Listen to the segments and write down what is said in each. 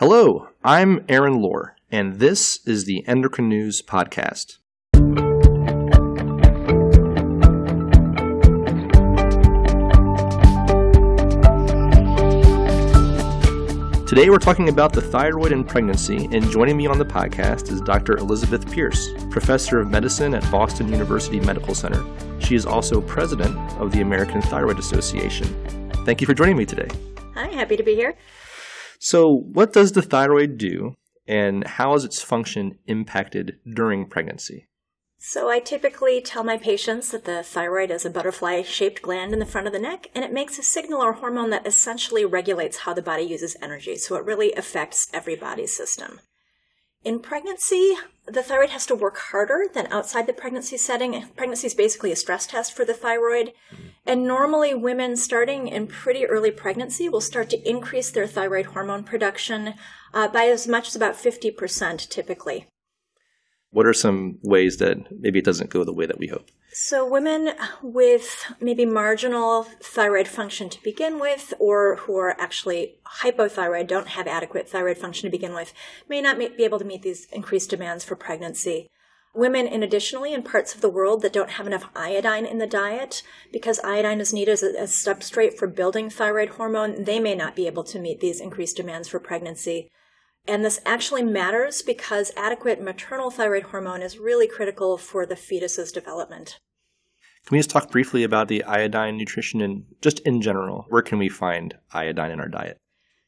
Hello, I'm Aaron Lohr, and this is the Endocrine News Podcast. Today we're talking about the thyroid and pregnancy, and joining me on the podcast is Dr. Elizabeth Pierce, professor of medicine at Boston University Medical Center. She is also president of the American Thyroid Association. Thank you for joining me today. Hi, happy to be here. So what does the thyroid do, and how is its function impacted during pregnancy? So I typically tell my patients that the thyroid is a butterfly-shaped gland in the front of the neck, and it makes a signal or hormone that essentially regulates how the body uses energy, so it really affects every body's system. In pregnancy, the thyroid has to work harder than outside the pregnancy setting. Pregnancy is basically a stress test for the thyroid. And normally women starting in pretty early pregnancy will start to increase their thyroid hormone production by as much as about 50% typically. What are some ways that maybe it doesn't go the way that we hope? So women with maybe marginal thyroid function to begin with, or who are actually hypothyroid, don't have adequate thyroid function to begin with, may not be able to meet these increased demands for pregnancy. Women, and additionally in parts of the world that don't have enough iodine in the diet, because iodine is needed as a substrate for building thyroid hormone, they may not be able to meet these increased demands for pregnancy. And this actually matters because adequate maternal thyroid hormone is really critical for the fetus's development. Can we just talk briefly about the iodine nutrition and just in general, where can we find iodine in our diet?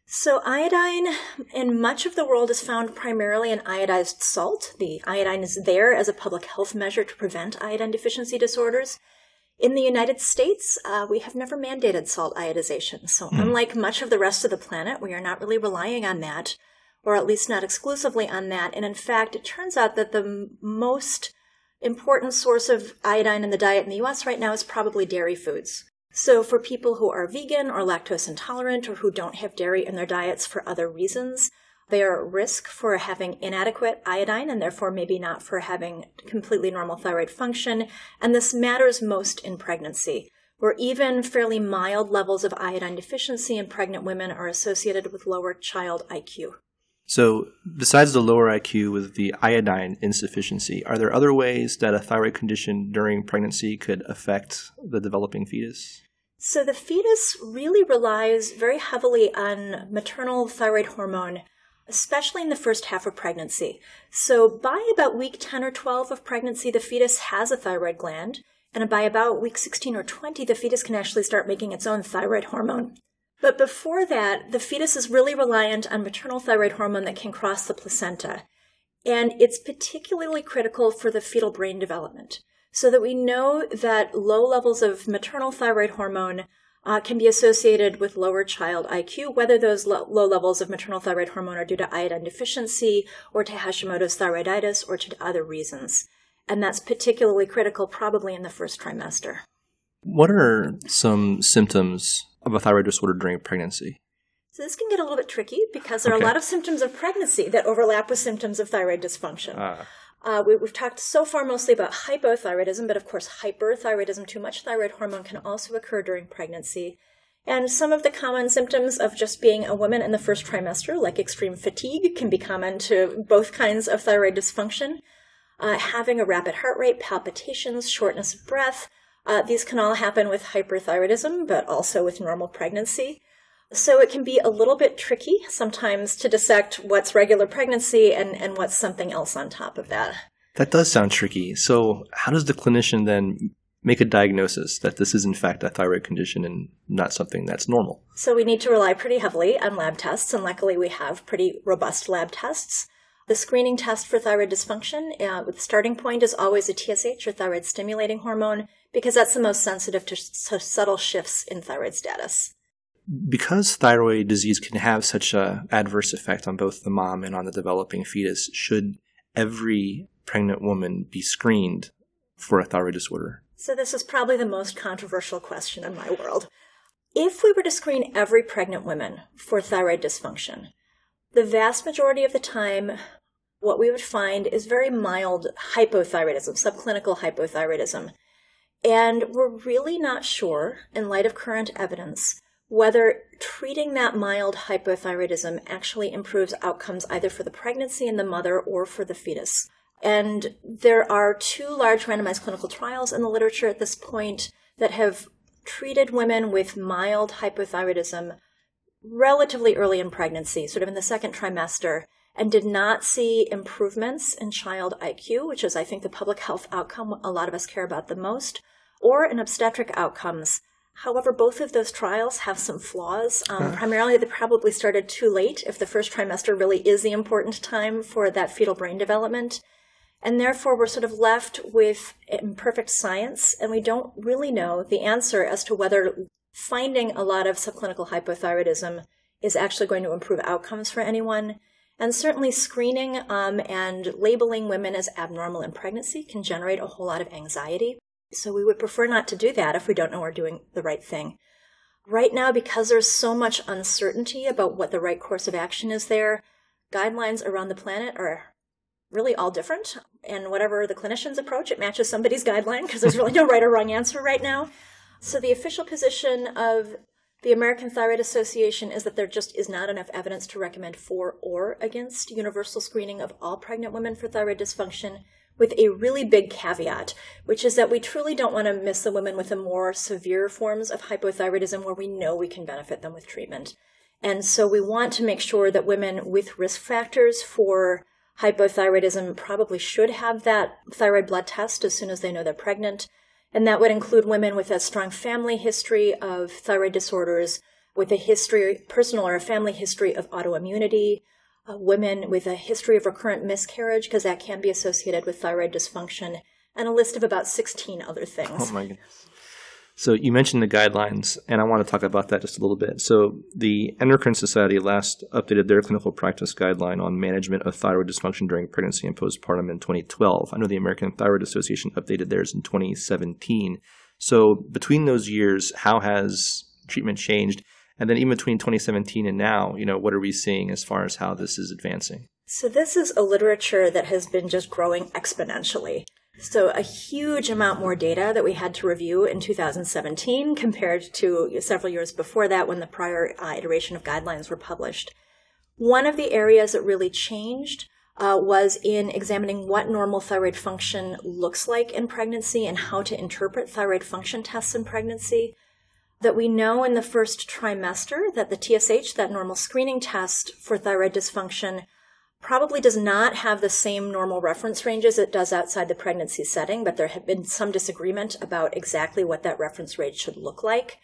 So iodine in much of the world is found primarily in iodized salt. The iodine is there as a public health measure to prevent iodine deficiency disorders. In the United States, we have never mandated salt iodization. So unlike much of the rest of the planet, we are not really relying on that, or at least not exclusively on that. And in fact, it turns out that the most important source of iodine in the diet in the U.S. right now is probably dairy foods. So for people who are vegan or lactose intolerant or who don't have dairy in their diets for other reasons, they are at risk for having inadequate iodine and therefore maybe not for having completely normal thyroid function. And this matters most in pregnancy, where even fairly mild levels of iodine deficiency in pregnant women are associated with lower child IQ. So besides the lower IQ with the iodine insufficiency, are there other ways that a thyroid condition during pregnancy could affect the developing fetus? So the fetus really relies very heavily on maternal thyroid hormone, especially in the first half of pregnancy. So by about week 10 or 12 of pregnancy, the fetus has a thyroid gland. And by about week 16 or 20, the fetus can actually start making its own thyroid hormone. But before that, the fetus is really reliant on maternal thyroid hormone that can cross the placenta. And it's particularly critical for the fetal brain development, so that we know that low levels of maternal thyroid hormone can be associated with lower child IQ, whether those low levels of maternal thyroid hormone are due to iodine deficiency or to Hashimoto's thyroiditis or to other reasons. And that's particularly critical probably in the first trimester. What are some symptoms of a thyroid disorder during pregnancy? So this can get a little bit tricky because there are a lot of symptoms of pregnancy that overlap with symptoms of thyroid dysfunction. We've talked so far mostly about hypothyroidism, but of course hyperthyroidism, too much thyroid hormone, can also occur during pregnancy. And some of the common symptoms of just being a woman in the first trimester, like extreme fatigue, can be common to both kinds of thyroid dysfunction. Having a rapid heart rate, palpitations, shortness of breath. These can all happen with hyperthyroidism, but also with normal pregnancy. So it can be a little bit tricky sometimes to dissect what's regular pregnancy and what's something else on top of that. That does sound tricky. So how does the clinician then make a diagnosis that this is in fact a thyroid condition and not something that's normal? So we need to rely pretty heavily on lab tests, and luckily we have pretty robust lab tests. The screening test for thyroid dysfunction, the starting point is always a TSH or thyroid stimulating hormone, because that's the most sensitive to subtle shifts in thyroid status. Because thyroid disease can have such an adverse effect on both the mom and on the developing fetus, should every pregnant woman be screened for a thyroid disorder? So this is probably the most controversial question in my world. If we were to screen every pregnant woman for thyroid dysfunction, the vast majority of the time, what we would find is very mild hypothyroidism, subclinical hypothyroidism. And we're really not sure, in light of current evidence, whether treating that mild hypothyroidism actually improves outcomes either for the pregnancy and the mother or for the fetus. And there are two large randomized clinical trials in the literature at this point that have treated women with mild hypothyroidism relatively early in pregnancy, sort of in the second trimester, and did not see improvements in child IQ, which is, I think, the public health outcome a lot of us care about the most, or in obstetric outcomes. However, both of those trials have some flaws. Primarily, they probably started too late if the first trimester really is the important time for that fetal brain development. And therefore, we're sort of left with imperfect science, and we don't really know the answer as to whether finding a lot of subclinical hypothyroidism is actually going to improve outcomes for anyone. And certainly screening and labeling women as abnormal in pregnancy can generate a whole lot of anxiety. So we would prefer not to do that if we don't know we're doing the right thing. Right now, because there's so much uncertainty about what the right course of action is there, guidelines around the planet are really all different. And whatever the clinician's approach, it matches somebody's guideline because there's really no right or wrong answer right now. So the official position of the American Thyroid Association is that there just is not enough evidence to recommend for or against universal screening of all pregnant women for thyroid dysfunction, with a really big caveat, which is that we truly don't want to miss the women with the more severe forms of hypothyroidism where we know we can benefit them with treatment. And so we want to make sure that women with risk factors for hypothyroidism probably should have that thyroid blood test as soon as they know they're pregnant. And that would include women with a strong family history of thyroid disorders, with a history, personal or a family history of autoimmunity, women with a history of recurrent miscarriage, because that can be associated with thyroid dysfunction, and a list of about 16 other things. Oh my goodness. So you mentioned the guidelines, and I want to talk about that just a little bit. So the Endocrine Society last updated their clinical practice guideline on management of thyroid dysfunction during pregnancy and postpartum in 2012. I know the American Thyroid Association updated theirs in 2017. So between those years, how has treatment changed? And then even between 2017 and now, you know, what are we seeing as far as how this is advancing? So this is a literature that has been just growing exponentially. So a huge amount more data that we had to review in 2017 compared to several years before that when the prior iteration of guidelines were published. One of the areas that really changed was in examining what normal thyroid function looks like in pregnancy and how to interpret thyroid function tests in pregnancy. That we know in the first trimester that the TSH, that normal screening test for thyroid dysfunction, probably does not have the same normal reference ranges it does outside the pregnancy setting, but there have been some disagreement about exactly what that reference range should look like.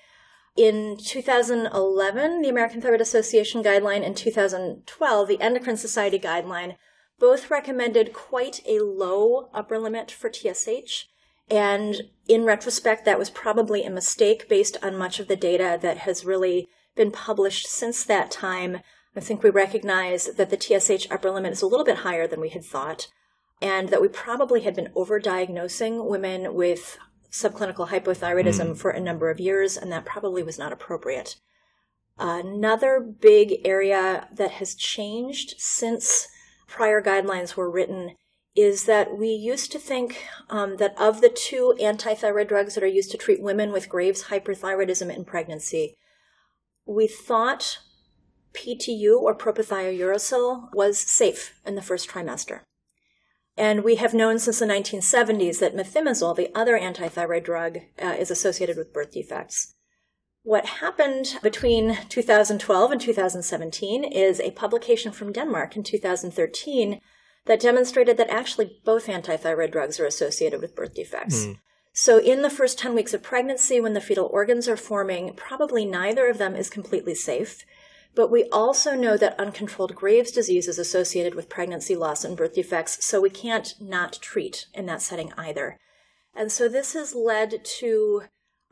In 2011, the American Thyroid Association guideline, and 2012, the Endocrine Society guideline, both recommended quite a low upper limit for TSH. And in retrospect, that was probably a mistake based on much of the data that has really been published since that time. I think we recognize that the TSH upper limit is a little bit higher than we had thought, and that we probably had been overdiagnosing women with subclinical hypothyroidism for a number of years, and that probably was not appropriate. Another big area that has changed since prior guidelines were written is that we used to think that of the two antithyroid drugs that are used to treat women with Graves' hyperthyroidism in pregnancy, we thought PTU or propylthiouracil was safe in the first trimester. And we have known since the 1970s that methimazole, the other antithyroid drug, is associated with birth defects. What happened between 2012 and 2017 is a publication from Denmark in 2013 that demonstrated that actually both antithyroid drugs are associated with birth defects. So in the first 10 weeks of pregnancy, when the fetal organs are forming, probably neither of them is completely safe. But we also know that uncontrolled Graves' disease is associated with pregnancy loss and birth defects, so we can't not treat in that setting either. And so this has led to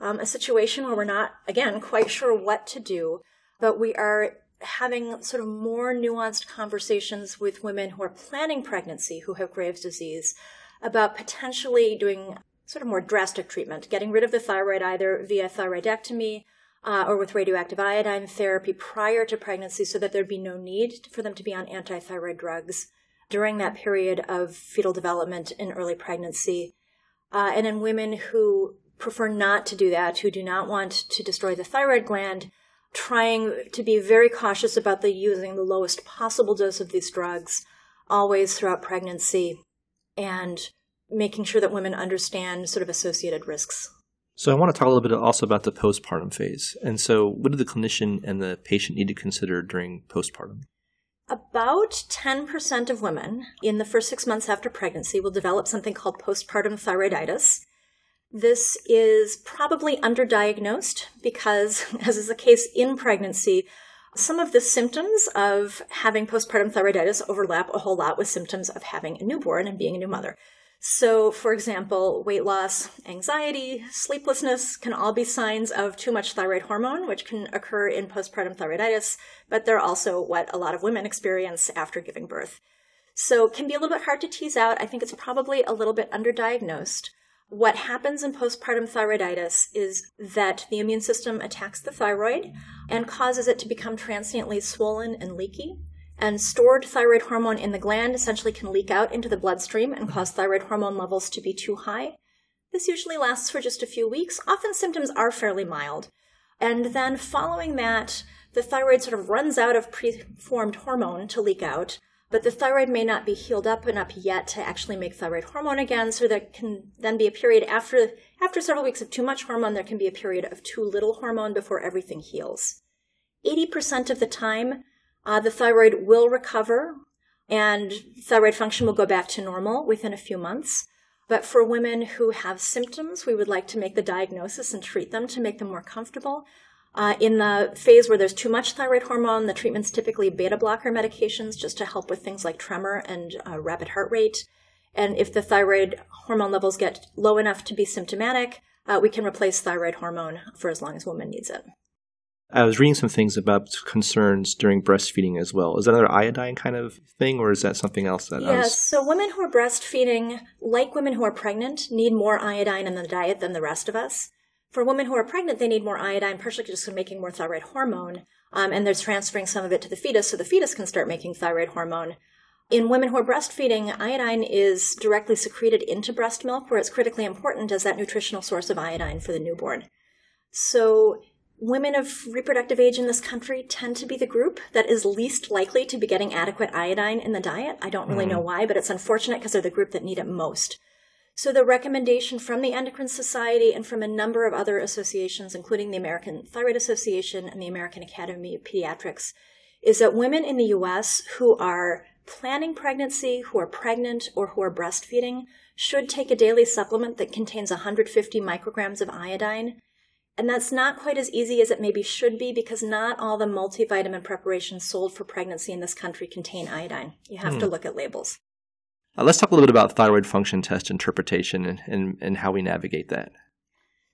a situation where we're not, again, quite sure what to do, but we are having sort of more nuanced conversations with women who are planning pregnancy who have Graves' disease about potentially doing sort of more drastic treatment, getting rid of the thyroid either via thyroidectomy or with radioactive iodine therapy prior to pregnancy so that there'd be no need for them to be on antithyroid drugs during that period of fetal development in early pregnancy. And in women who prefer not to do that, who do not want to destroy the thyroid gland, trying to be very cautious about using the lowest possible dose of these drugs always throughout pregnancy and making sure that women understand sort of associated risks. So I want to talk a little bit also about the postpartum phase. And so what do the clinician and the patient need to consider during postpartum? About 10% of women in the first 6 months after pregnancy will develop something called postpartum thyroiditis. This is probably underdiagnosed because, as is the case in pregnancy, some of the symptoms of having postpartum thyroiditis overlap a whole lot with symptoms of having a newborn and being a new mother. So, for example, weight loss, anxiety, sleeplessness can all be signs of too much thyroid hormone, which can occur in postpartum thyroiditis, but they're also what a lot of women experience after giving birth. So it can be a little bit hard to tease out. I think it's probably a little bit underdiagnosed. What happens in postpartum thyroiditis is that the immune system attacks the thyroid and causes it to become transiently swollen and leaky. And stored thyroid hormone in the gland essentially can leak out into the bloodstream and cause thyroid hormone levels to be too high. This usually lasts for just a few weeks. Often symptoms are fairly mild. And then following that, the thyroid sort of runs out of preformed hormone to leak out, but the thyroid may not be healed up enough yet to actually make thyroid hormone again. So there can then be a period after several weeks of too much hormone, there can be a period of too little hormone before everything heals. 80% of the time, the thyroid will recover and thyroid function will go back to normal within a few months. But for women who have symptoms, we would like to make the diagnosis and treat them to make them more comfortable. In the phase where there's too much thyroid hormone, the treatment's typically beta blocker medications just to help with things like tremor and rapid heart rate. And if the thyroid hormone levels get low enough to be symptomatic, we can replace thyroid hormone for as long as a woman needs it. I was reading some things about concerns during breastfeeding as well. Is that another iodine kind of thing, or is that something else that So women who are breastfeeding, like women who are pregnant, need more iodine in the diet than the rest of us. For women who are pregnant, they need more iodine, partially just from making more thyroid hormone, and they're transferring some of it to the fetus so the fetus can start making thyroid hormone. In women who are breastfeeding, iodine is directly secreted into breast milk, where it's critically important as that nutritional source of iodine for the newborn. So women of reproductive age in this country tend to be the group that is least likely to be getting adequate iodine in the diet. I don't really know why, but it's unfortunate because they're the group that need it most. So the recommendation from the Endocrine Society and from a number of other associations, including the American Thyroid Association and the American Academy of Pediatrics, is that women in the U.S. who are planning pregnancy, who are pregnant, or who are breastfeeding should take a daily supplement that contains 150 micrograms of iodine. And that's not quite as easy as it maybe should be because not all the multivitamin preparations sold for pregnancy in this country contain iodine. You have to look at labels. Let's talk a little bit about thyroid function test interpretation and how we navigate that.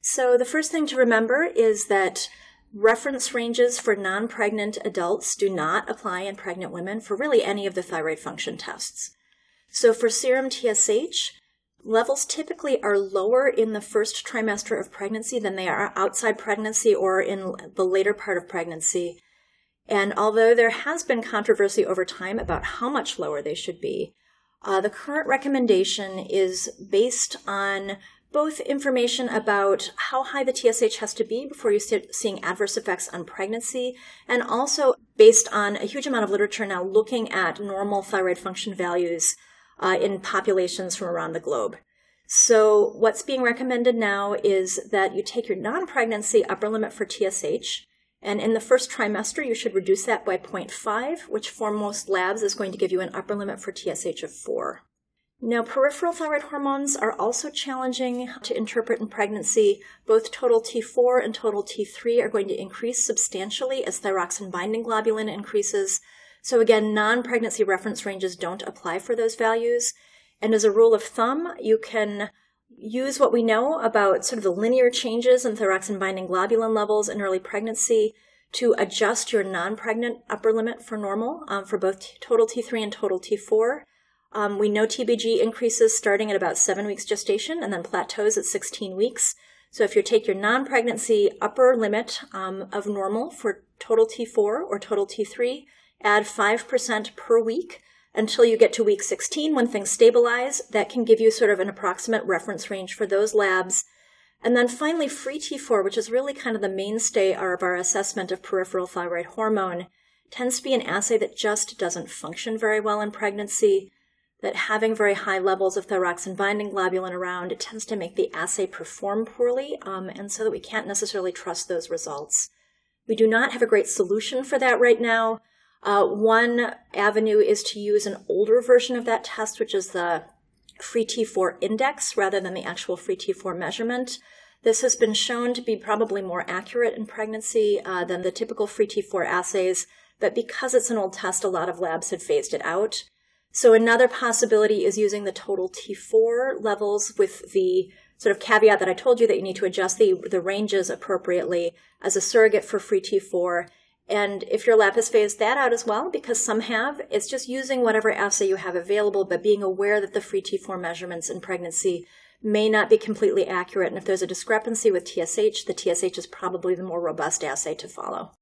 So the first thing to remember is that reference ranges for non-pregnant adults do not apply in pregnant women for really any of the thyroid function tests. So for serum TSH, levels typically are lower in the first trimester of pregnancy than they are outside pregnancy or in the later part of pregnancy. And although there has been controversy over time about how much lower they should be, the current recommendation is based on both information about how high the TSH has to be before you start seeing adverse effects on pregnancy, and also based on a huge amount of literature now looking at normal thyroid function values in populations from around the globe. So what's being recommended now is that you take your non-pregnancy upper limit for TSH, and in the first trimester, you should reduce that by 0.5, which for most labs is going to give you an upper limit for TSH of 4. Now, peripheral thyroid hormones are also challenging to interpret in pregnancy. Both total T4 and total T3 are going to increase substantially as thyroxine binding globulin increases. So again, non-pregnancy reference ranges don't apply for those values. And as a rule of thumb, you can use what we know about sort of the linear changes in thyroxine binding globulin levels in early pregnancy to adjust your non-pregnant upper limit for normal for both total T3 and total T4. We know TBG increases starting at about 7 weeks gestation and then plateaus at 16 weeks. So if you take your non-pregnancy upper limit of normal for total T4 or total T3, add 5% per week until you get to week 16 when things stabilize. That can give you sort of an approximate reference range for those labs. And then finally, free T4, which is really kind of the mainstay of our assessment of peripheral thyroid hormone, tends to be an assay that just doesn't function very well in pregnancy, that having very high levels of thyroxine binding globulin around, it tends to make the assay perform poorly, and so that we can't necessarily trust those results. We do not have a great solution for that right now. One avenue is to use an older version of that test, which is the free T4 index rather than the actual free T4 measurement. This has been shown to be probably more accurate in pregnancy than the typical free T4 assays, but because it's an old test, a lot of labs had phased it out. So another possibility is using the total T4 levels with the sort of caveat that I told you that you need to adjust the ranges appropriately as a surrogate for free T4. And if your lab has phased that out as well, because some have, it's just using whatever assay you have available, but being aware that the free T4 measurements in pregnancy may not be completely accurate. And if there's a discrepancy with TSH, the TSH is probably the more robust assay to follow.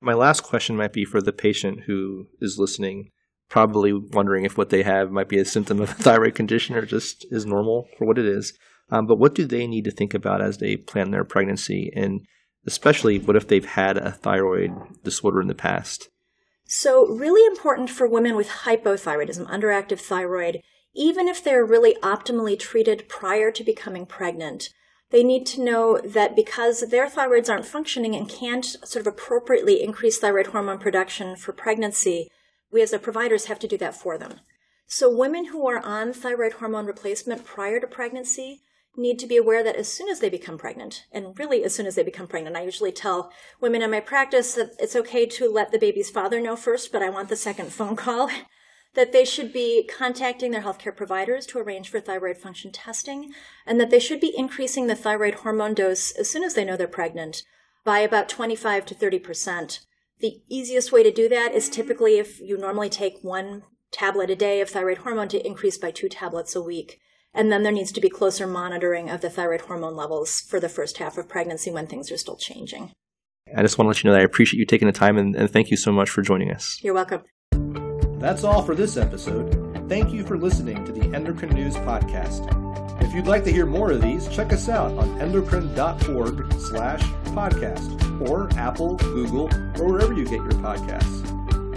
My last question might be for the patient who is listening, probably wondering if what they have might be a symptom of a thyroid condition or just is normal for what it is. But what do they need to think about as they plan their pregnancy, and especially what if they've had a thyroid disorder in the past? So really important for women with hypothyroidism, underactive thyroid, even if they're really optimally treated prior to becoming pregnant, they need to know that because their thyroids aren't functioning and can't sort of appropriately increase thyroid hormone production for pregnancy, we as the providers have to do that for them. So women who are on thyroid hormone replacement prior to pregnancy need to be aware that as soon as they become pregnant, and really as soon as they become pregnant, I usually tell women in my practice that it's okay to let the baby's father know first, but I want the second phone call, that they should be contacting their healthcare providers to arrange for thyroid function testing, and that they should be increasing the thyroid hormone dose as soon as they know they're pregnant by about 25 to 30%. The easiest way to do that is typically if you normally take one tablet a day of thyroid hormone to increase by 2 tablets a week. And then there needs to be closer monitoring of the thyroid hormone levels for the first half of pregnancy when things are still changing. I just want to let you know that I appreciate you taking the time and thank you so much for joining us. You're welcome. That's all for this episode. Thank you for listening to the Endocrine News Podcast. If you'd like to hear more of these, check us out on endocrine.org/podcast or Apple, Google, or wherever you get your podcasts.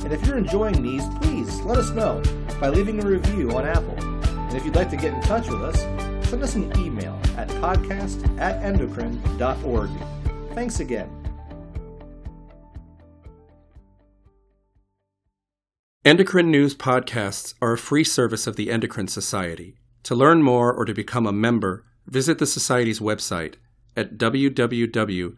And if you're enjoying these, please let us know by leaving a review on Apple. And if you'd like to get in touch with us, send us an email at podcast@endocrine.org. Thanks again. Endocrine News Podcasts are a free service of the Endocrine Society. To learn more or to become a member, visit the Society's website at www.endocrine.org.